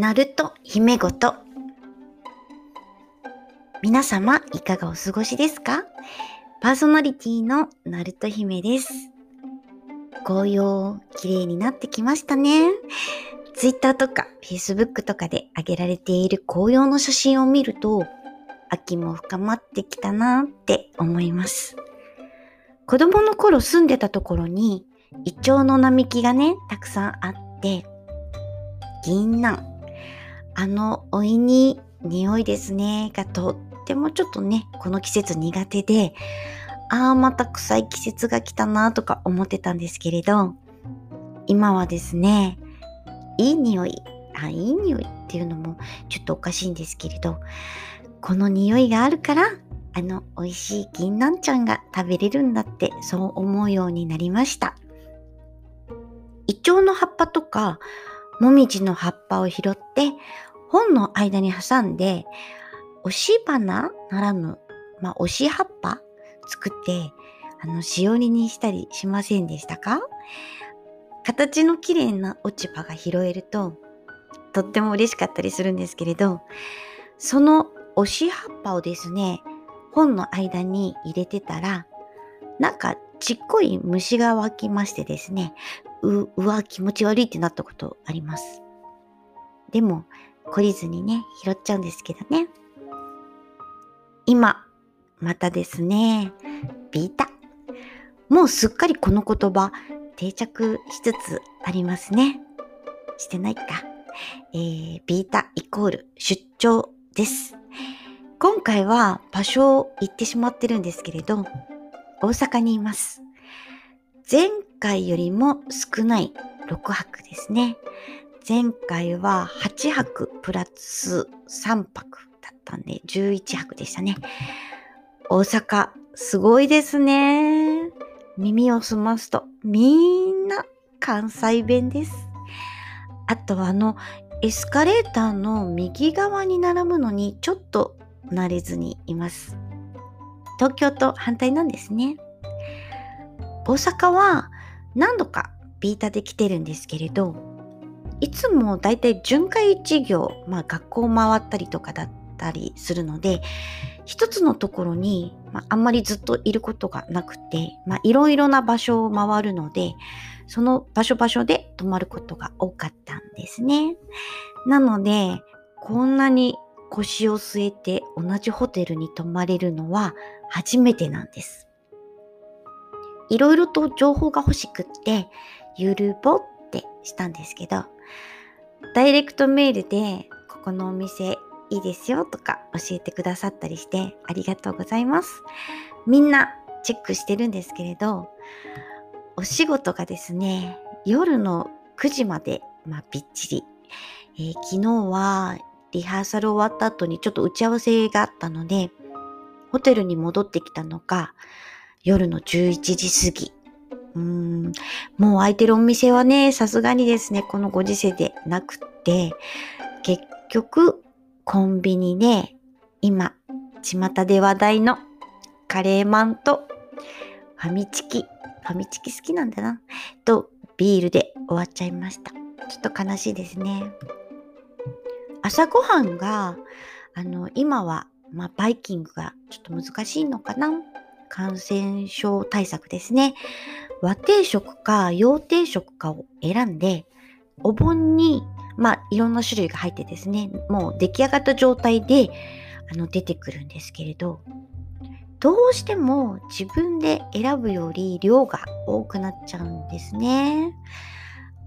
なると姫ごと。皆様いかがお過ごしですか？パーソナリティのなると姫です。紅葉綺麗になってきましたね。ツイッターとかフェイスブックとかで上げられている紅葉の写真を見ると、秋も深まってきたなって思います。子供の頃住んでたところにイチョウの並木がね、たくさんあって、銀杏、あのおいに匂いですねがとってもちょっとね、この季節苦手で、ああまた臭い季節が来たなとか思ってたんですけれど、今はですね、いい匂いっていうのもちょっとおかしいんですけれど、この匂いがあるからあの美味しい銀杏ちゃんが食べれるんだって、そう思うようになりました。イチョウの葉っぱとかモミジの葉っぱを拾って本の間に挟んで、押し花ならぬ、押し葉っぱ作ってしおりにしたりしませんでしたか？形の綺麗な落ち葉が拾えるととっても嬉しかったりするんですけれど、その押し葉っぱをですね、本の間に入れてたら、なんかちっこい虫が湧きましてですね、うわ気持ち悪いってなったことあります。でも懲りずにね、拾っちゃうんですけどね。今またですね、ビタ、もうすっかりこの言葉定着しつつありますね。してないか、ビタイコール出張です。今回は場所を言ってしまってるんですけれど、大阪にいます。前回よりも少ない6泊ですね。前回は8泊プラス3泊だったんで11泊でしたね。大阪すごいですね。耳を澄ますとみんな関西弁です。あとはエスカレーターの右側に並ぶのにちょっと慣れずにいます。東京と反対なんですね。大阪は何度かビータで来てるんですけれど、いつもだいたい巡回授業、学校を回ったりとかだったりするので、一つのところに、あんまりずっといることがなくて、いろいろな場所を回るので、その場所で泊まることが多かったんですね。なのでこんなに腰を据えて同じホテルに泊まれるのは初めてなんです。いろいろと情報が欲しくってゆるぼってしたんですけど、ダイレクトメールでここのお店いいですよとか教えてくださったりして、ありがとうございます。みんなチェックしてるんですけれど、お仕事がですね、夜の9時まで、びっちり、昨日はリハーサル終わった後にちょっと打ち合わせがあったので、ホテルに戻ってきたのが夜の11時過ぎ。もう空いてるお店はね、さすがにですね、このご時世でなくて、結局コンビニで今巷で話題のカレーまんとファミチキ好きなんだなとビールで終わっちゃいました。ちょっと悲しいですね。朝ごはんが今は、バイキングがちょっと難しいのかな、感染症対策ですね。和定食か洋定食かを選んで、お盆にいろんな種類が入ってですね、もう出来上がった状態で出てくるんですけれど、どうしても自分で選ぶより量が多くなっちゃうんですね。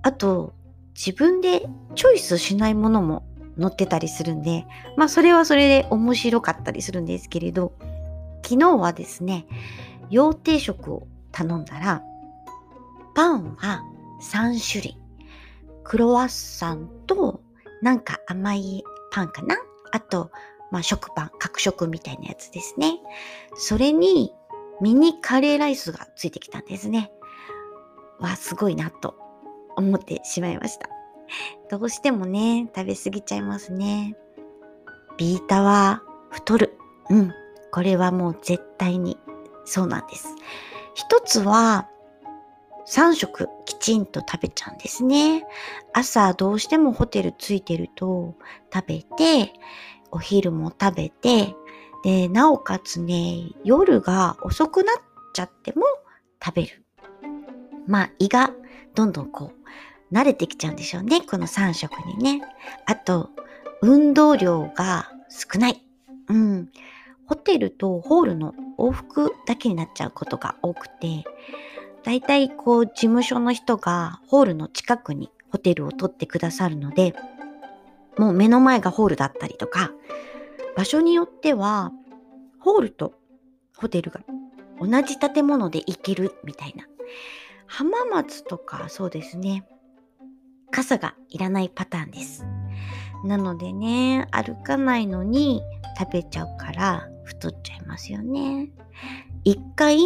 あと自分でチョイスしないものも載ってたりするんで、それはそれで面白かったりするんですけれど、昨日はですね、洋定食を頼んだら、パンは3種類、クロワッサンとなんか甘いパンかな、あと食パン、角食みたいなやつですね。それにミニカレーライスがついてきたんですね。すごいなと思ってしまいました。どうしてもね、食べ過ぎちゃいますね。ビータは太る。これはもう絶対にそうなんです。一つは3食きちんと食べちゃうんですね。朝どうしてもホテルついてると食べて、お昼も食べて、で、なおかつね、夜が遅くなっちゃっても食べる。まあ胃がどんどんこう慣れてきちゃうんでしょうね。この3食にね。あと、運動量が少ない。うん。ホテルとホールの往復だけになっちゃうことが多くて、だいたいこう事務所の人がホールの近くにホテルを取ってくださるので、もう目の前がホールだったりとか、場所によってはホールとホテルが同じ建物で行けるみたいな。浜松とかそうですね、傘がいらないパターンです。なのでね、歩かないのに食べちゃうから太っちゃいますよね。一回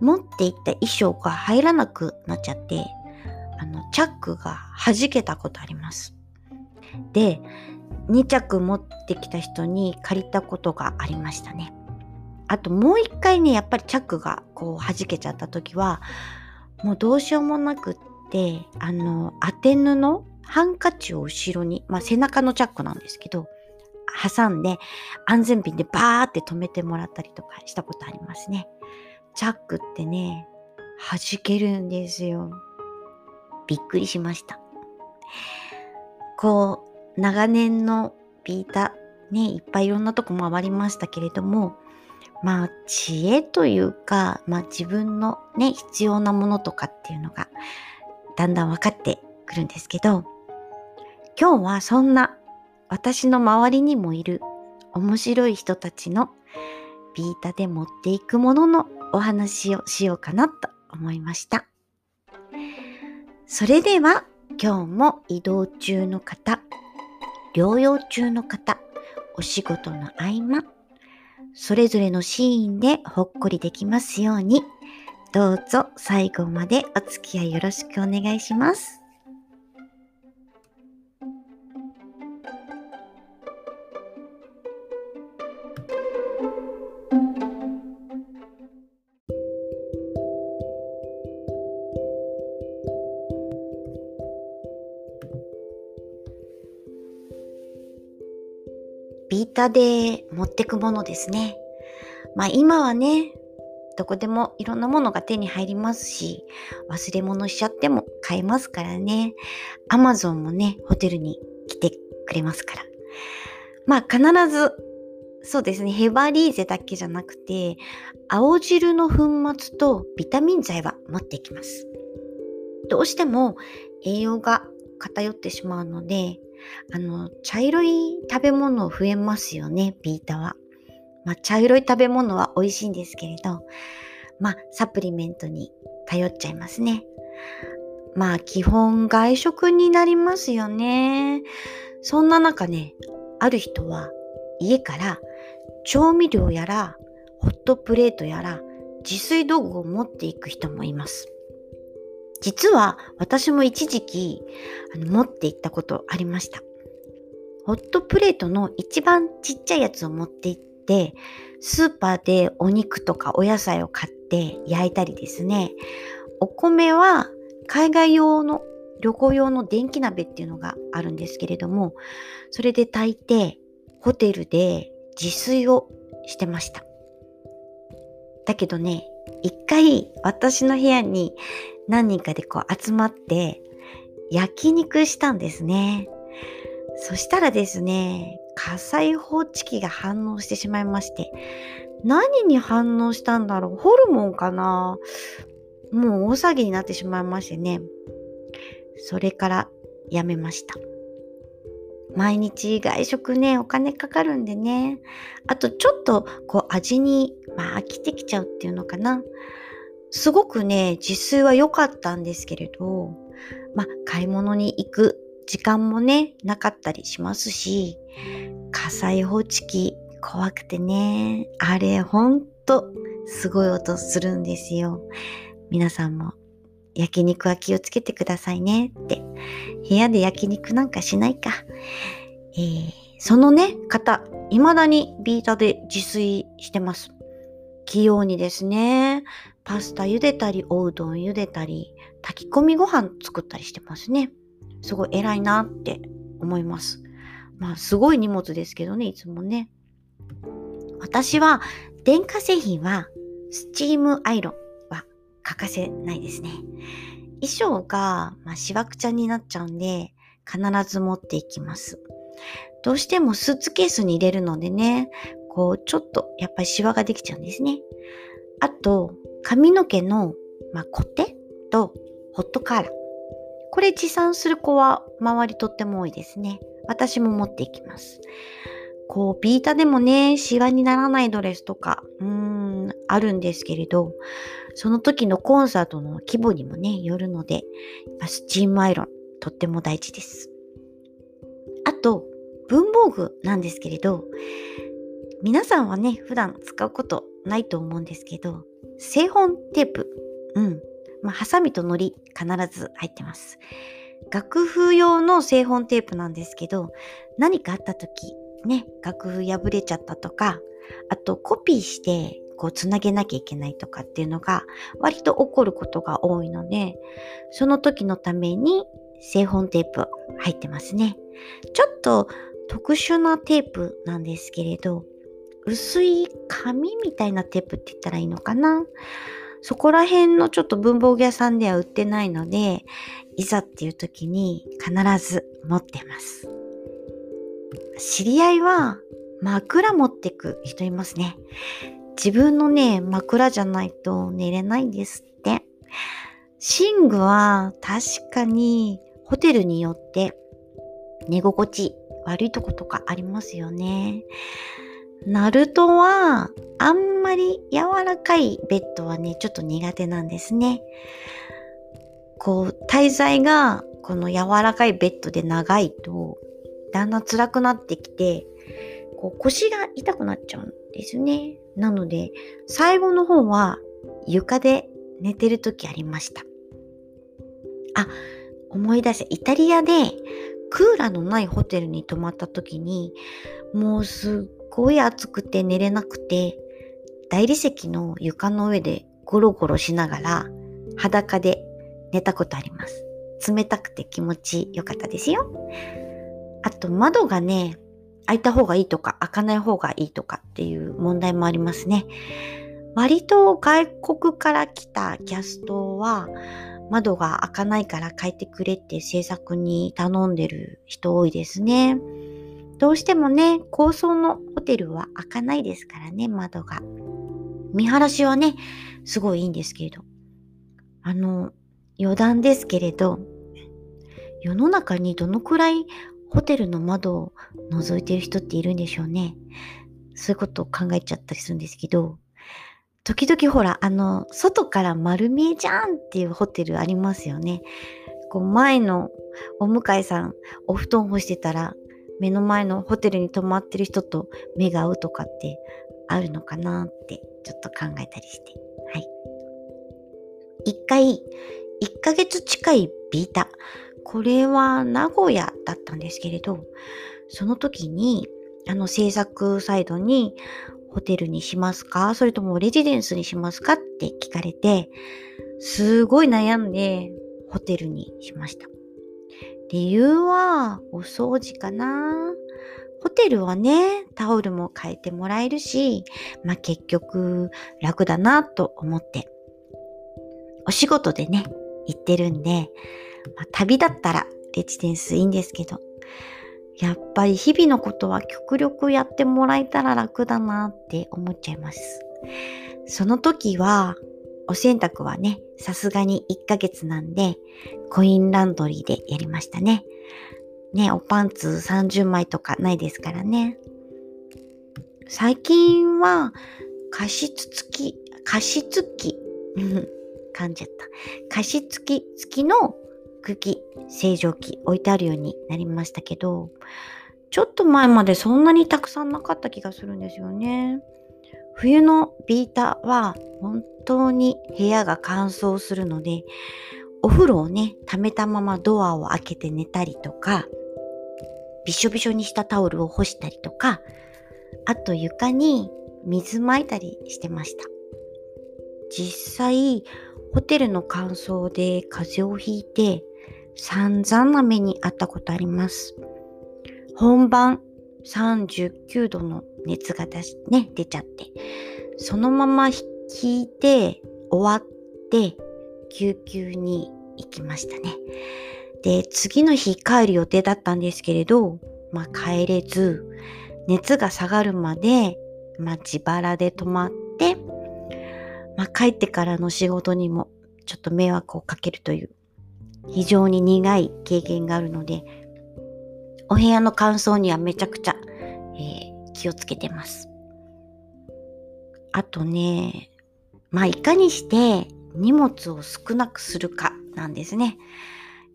持っていった衣装が入らなくなっちゃって、チャックが弾けたことあります。で、2着持ってきた人に借りたことがありましたね。あともう1回ね、やっぱりチャックがこう弾けちゃった時はもうどうしようもなくって、当て布ハンカチを後ろに、まあ、背中のチャックなんですけど挟んで安全ピンでバーって止めてもらったりとかしたことありますね。チャックってね、弾けるんですよ。びっくりしました。こう長年のビータね、いっぱいいろんなとこ回りましたけれども、まあ知恵というか、まあ自分のね必要なものとかっていうのがだんだん分かってくるんですけど、今日はそんな私の周りにもいる面白い人たちのビータで持っていくもののお話をしようかなと思いました。それでは今日も移動中の方、療養中の方、お仕事の合間、それぞれのシーンでほっこりできますように、どうぞ最後までお付き合いよろしくお願いします。ビータで持ってくものですね。まあ今はね、どこでもいろんなものが手に入りますし、忘れ物しちゃっても買えますからね。Amazon もね、ホテルに来てくれますから。まあ必ず、そうですね、ヘバリーゼだけじゃなくて、青汁の粉末とビタミン剤は持ってきます。どうしても栄養が偏ってしまうので、茶色い食べ物増えますよね、ビータは。まあ、茶色い食べ物は美味しいんですけれど、まあ、サプリメントに頼っちゃいますね。まあ、基本外食になりますよね。そんな中ね、ある人は家から調味料やら、ホットプレートやら、自炊道具を持っていく人もいます。実は私も一時期持って行ったことありました。ホットプレートの一番ちっちゃいやつを持って行って、スーパーでお肉とかお野菜を買って焼いたりですね。お米は海外用の旅行用の電気鍋っていうのがあるんですけれども、それで炊いてホテルで自炊をしてました。だけどね、一回私の部屋に何人かでこう集まって焼肉したんですね。そしたらですね、火災報知器が反応してしまいまして、何に反応したんだろう、ホルモンかな、もう大騒ぎになってしまいましてね、それからやめました。毎日外食ね、お金かかるんでね。あとちょっとこう味に、まあ、飽きてきちゃうっていうのかな。すごくね、自炊は良かったんですけれど、まあ、買い物に行く時間もね、なかったりしますし、火災報知器怖くてね、あれほんとすごい音するんですよ。皆さんも焼肉は気をつけてくださいねって。部屋で焼肉なんかしないか。そのね、方、未だにビータで自炊してます。器用にですね、パスタ茹でたり、おうどん茹でたり、炊き込みご飯作ったりしてますね。すごい偉いなって思います。まあすごい荷物ですけどね、いつもね。私は電化製品はスチームアイロンは欠かせないですね。衣装が、しわくちゃになっちゃうんで必ず持っていきます。どうしてもスーツケースに入れるのでね、こうちょっとやっぱりシワができちゃうんですね。あと髪の毛の、コテとホットカーラー、これ持参する子は周りとっても多いですね。私も持っていきます。こうビータでもね、シワにならないドレスとかあるんですけれど、その時のコンサートの規模にもねよるので、スチームアイロンとっても大事です。あと文房具なんですけれど、皆さんはね普段使うことないと思うんですけど、製本テープ、ハサミと糊必ず入ってます。楽譜用の製本テープなんですけど、何かあった時ね、楽譜破れちゃったとか、あとコピーしてこうつなげなきゃいけないとかっていうのが割と起こることが多いので、その時のために製本テープ入ってますね。ちょっと特殊なテープなんですけれど、薄い紙みたいなテープって言ったらいいのかな。そこら辺のちょっと文房具屋さんでは売ってないので、いざっていう時に必ず持ってます。知り合いは枕持ってく人いますね。自分のね枕じゃないと寝れないんですって。寝具は確かにホテルによって寝心地悪いとことかありますよね。ナルトはあんまり柔らかいベッドはねちょっと苦手なんですね。こう滞在がこの柔らかいベッドで長いとだんだん辛くなってきて、こう腰が痛くなっちゃうんですね。なので最後の方は床で寝てる時ありました。あ、思い出した。イタリアでクーラーのないホテルに泊まった時に、もうすっごい暑くて寝れなくて、大理石の床の上でゴロゴロしながら裸で寝たことあります。冷たくて気持ちよかったですよ。あと窓がね開いた方がいいとか開かない方がいいとかっていう問題もありますね。割と外国から来たキャストは窓が開かないから変えてくれって制作に頼んでる人多いですね。どうしてもね高層のホテルは開かないですからね、窓が。見晴らしはねすごいいいんですけれど、余談ですけれど、世の中にどのくらいホテルの窓を覗いてる人っているんでしょうね。そういうことを考えちゃったりするんですけど、時々ほら外から丸見えじゃんっていうホテルありますよね。こう前のお向かいさんお布団干してたら目の前のホテルに泊まってる人と目が合うとかってあるのかなってちょっと考えたりして、はい。一回1ヶ月近いビータ、これは名古屋だったんですけれど、その時に制作サイドにホテルにしますか、それともレジデンスにしますかって聞かれて、すごい悩んでホテルにしました。理由はお掃除かな。ホテルはね、タオルも変えてもらえるし、結局楽だなと思って。お仕事でね、行ってるんで、旅だったらレジデンスいいんですけど、やっぱり日々のことは極力やってもらえたら楽だなって思っちゃいます。その時は、お洗濯はね、さすがに1ヶ月なんで、コインランドリーでやりましたね。ね、おパンツ30枚とかないですからね。最近は、加湿器付きの空気清浄機置いてあるようになりましたけど、ちょっと前までそんなにたくさんなかった気がするんですよね。冬のビータは本当に部屋が乾燥するので、お風呂をね溜めたままドアを開けて寝たりとか、びしょびしょにしたタオルを干したりとか、あと床に水まいたりしてました。実際ホテルの乾燥で風邪をひいて散々な目にあったことあります。本番39度の熱が出ちゃって、そのまま引いて終わって救急に行きましたね。で、次の日帰る予定だったんですけれど、帰れず、熱が下がるまで、自腹で泊まって、帰ってからの仕事にもちょっと迷惑をかけるという非常に苦い経験があるので、お部屋の乾燥にはめちゃくちゃ、気をつけてます。あとね、いかにして荷物を少なくするかなんですね。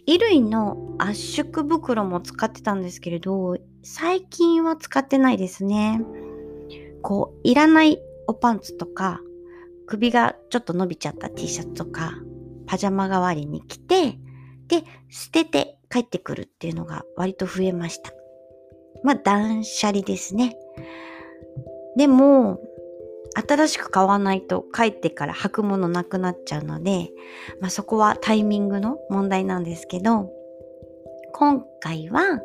衣類の圧縮袋も使ってたんですけれど、最近は使ってないですね。いらないおパンツとか、首がちょっと伸びちゃった T シャツとか、パジャマ代わりに着て、で、捨てて帰ってくるっていうのが割と増えました。断捨離ですね。でも、新しく買わないと帰ってから履くものなくなっちゃうので、そこはタイミングの問題なんですけど、今回は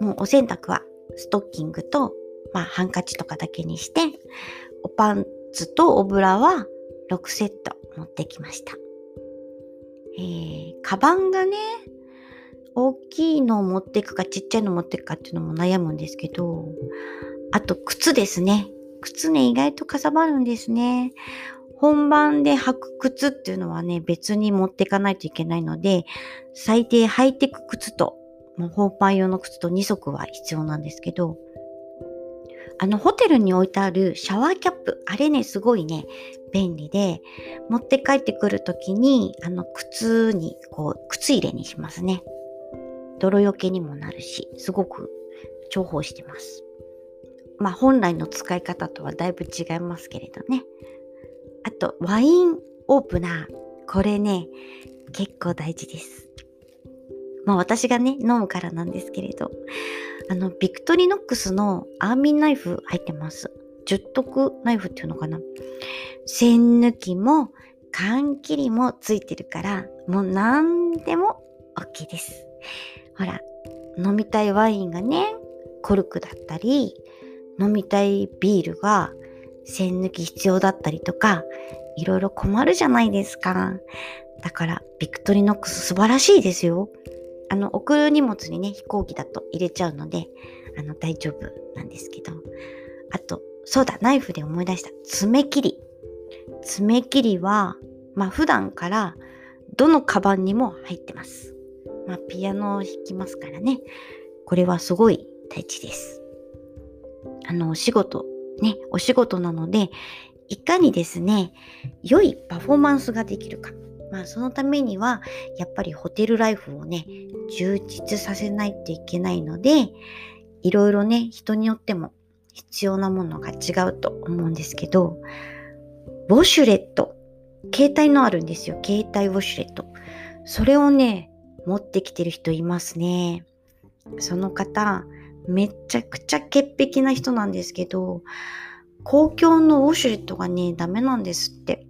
もうお洗濯はストッキングと、ハンカチとかだけにして、おパンツとおブラは6セット持ってきました。カバンがね、大きいのを持っていくかちっちゃいのを持っていくかっていうのも悩むんですけど、あと靴ですね。靴ね、意外とかさばるんですね。本番で履く靴っていうのはね、別に持っていかないといけないので、最低履いていく靴と、本番用の靴と2足は必要なんですけど、ホテルに置いてあるシャワーキャップ、あれね、すごいね、便利で、持って帰ってくるときに、靴に、靴入れにしますね。泥よけにもなるし、すごく重宝してます。本来の使い方とはだいぶ違いますけれどね。あと、ワインオープナー。これね、結構大事です。私がね、飲むからなんですけれど。ビクトリノックスのアーミンナイフ入ってます。十徳ナイフっていうのかな。栓抜きも、缶切りもついてるから、もう何でも OK です。ほら、飲みたいワインがね、コルクだったり、飲みたいビールが栓抜き必要だったりとか、いろいろ困るじゃないですか。だからビクトリノックス素晴らしいですよ。送る荷物にね、飛行機だと入れちゃうので、大丈夫なんですけど。あと、そうだ、ナイフで思い出した。爪切り。爪切りは、普段からどのカバンにも入ってます。ピアノを弾きますからね。これはすごい大事です。お仕事なので、いかにですね、良いパフォーマンスができるか。そのためには、やっぱりホテルライフをね、充実させないといけないので、いろいろね、人によっても必要なものが違うと思うんですけど、ウォシュレット。携帯のあるんですよ。携帯ウォシュレット。それをね、持ってきてる人いますね。その方、めちゃくちゃ潔癖な人なんですけど、公共のウォシュレットがね、ダメなんですって。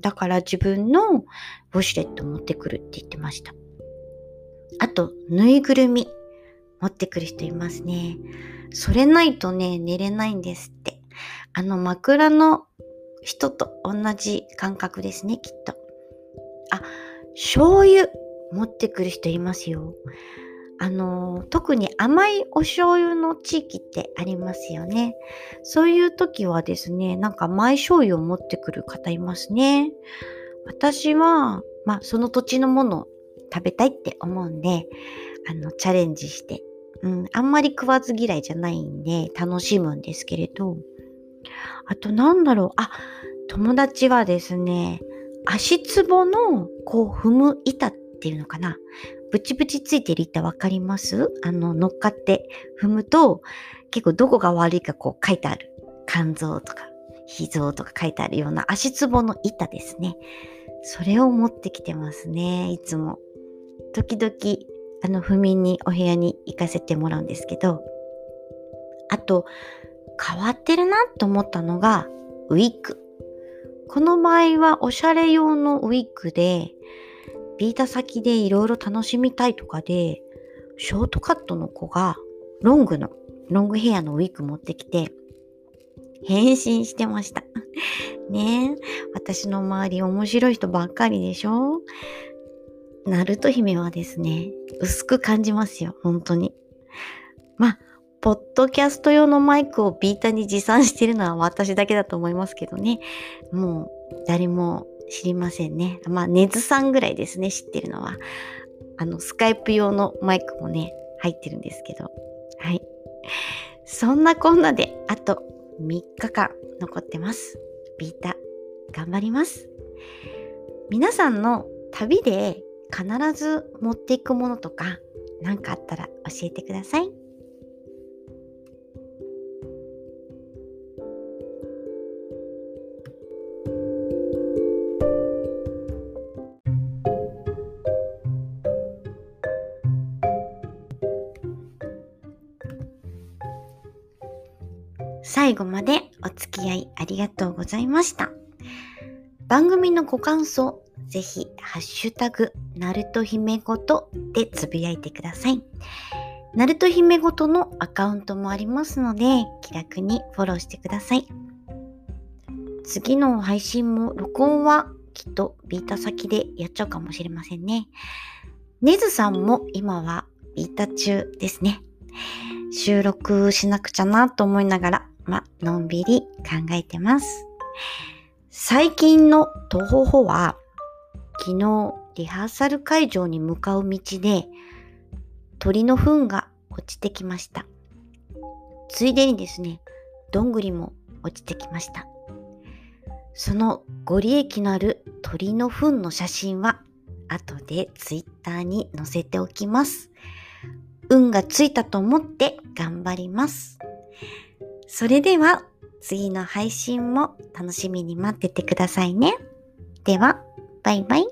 だから自分のウォシュレット持ってくるって言ってました。あと、ぬいぐるみ持ってくる人いますね。それないとね、寝れないんですって。枕の人と同じ感覚ですね、きっと。醤油持ってくる人いますよ。特に甘いお醤油の地域ってありますよね。そういう時はですね、マイ醤油を持ってくる方いますね。私は、その土地のものを食べたいって思うんで、チャレンジして、あんまり食わず嫌いじゃないんで、楽しむんですけれど。あと友達はですね、足つぼの、踏む板っていうのかな。ブチブチついてる板わかります？乗っかって踏むと、結構どこが悪いか書いてある。肝臓とか、脾臓とか書いてあるような足つぼの板ですね。それを持ってきてますね、いつも。時々、不眠にお部屋に行かせてもらうんですけど。あと、変わってるなと思ったのが、ウィッグ。この場合はおしゃれ用のウィッグで、ビータ先でいろいろ楽しみたいとかで、ショートカットの子がロングヘアのウィッグ持ってきて変身してましたねえ、私の周り面白い人ばっかりでしょ。ナルト姫はですね、薄く感じますよ、本当に。まあポッドキャスト用のマイクをビータに持参してるのは私だけだと思いますけどね。もう誰も知りませんね。まあネズさんぐらいですね、知ってるのは。スカイプ用のマイクもね入ってるんですけど、はい、そんなこんなであと3日間残ってます。ビータ頑張ります。皆さんの旅で必ず持っていくものとか何かあったら教えてください。最後までお付き合いありがとうございました。番組のご感想、ぜひハッシュタグなるとひめごとでつぶやいてください。なるとひめごとのアカウントもありますので、気楽にフォローしてください。次の配信も録音はきっとビータ先でやっちゃうかもしれませんね。ねずさんも今はビータ中ですね。収録しなくちゃなと思いながら、のんびり考えてます。最近のトホホは、昨日リハーサル会場に向かう道で鳥の糞が落ちてきました。ついでにですね、どんぐりも落ちてきました。そのご利益のある鳥の糞の写真は後でツイッターに載せておきます。運がついたと思って頑張ります。それでは次の配信も楽しみに待っててくださいね。では、バイバイ。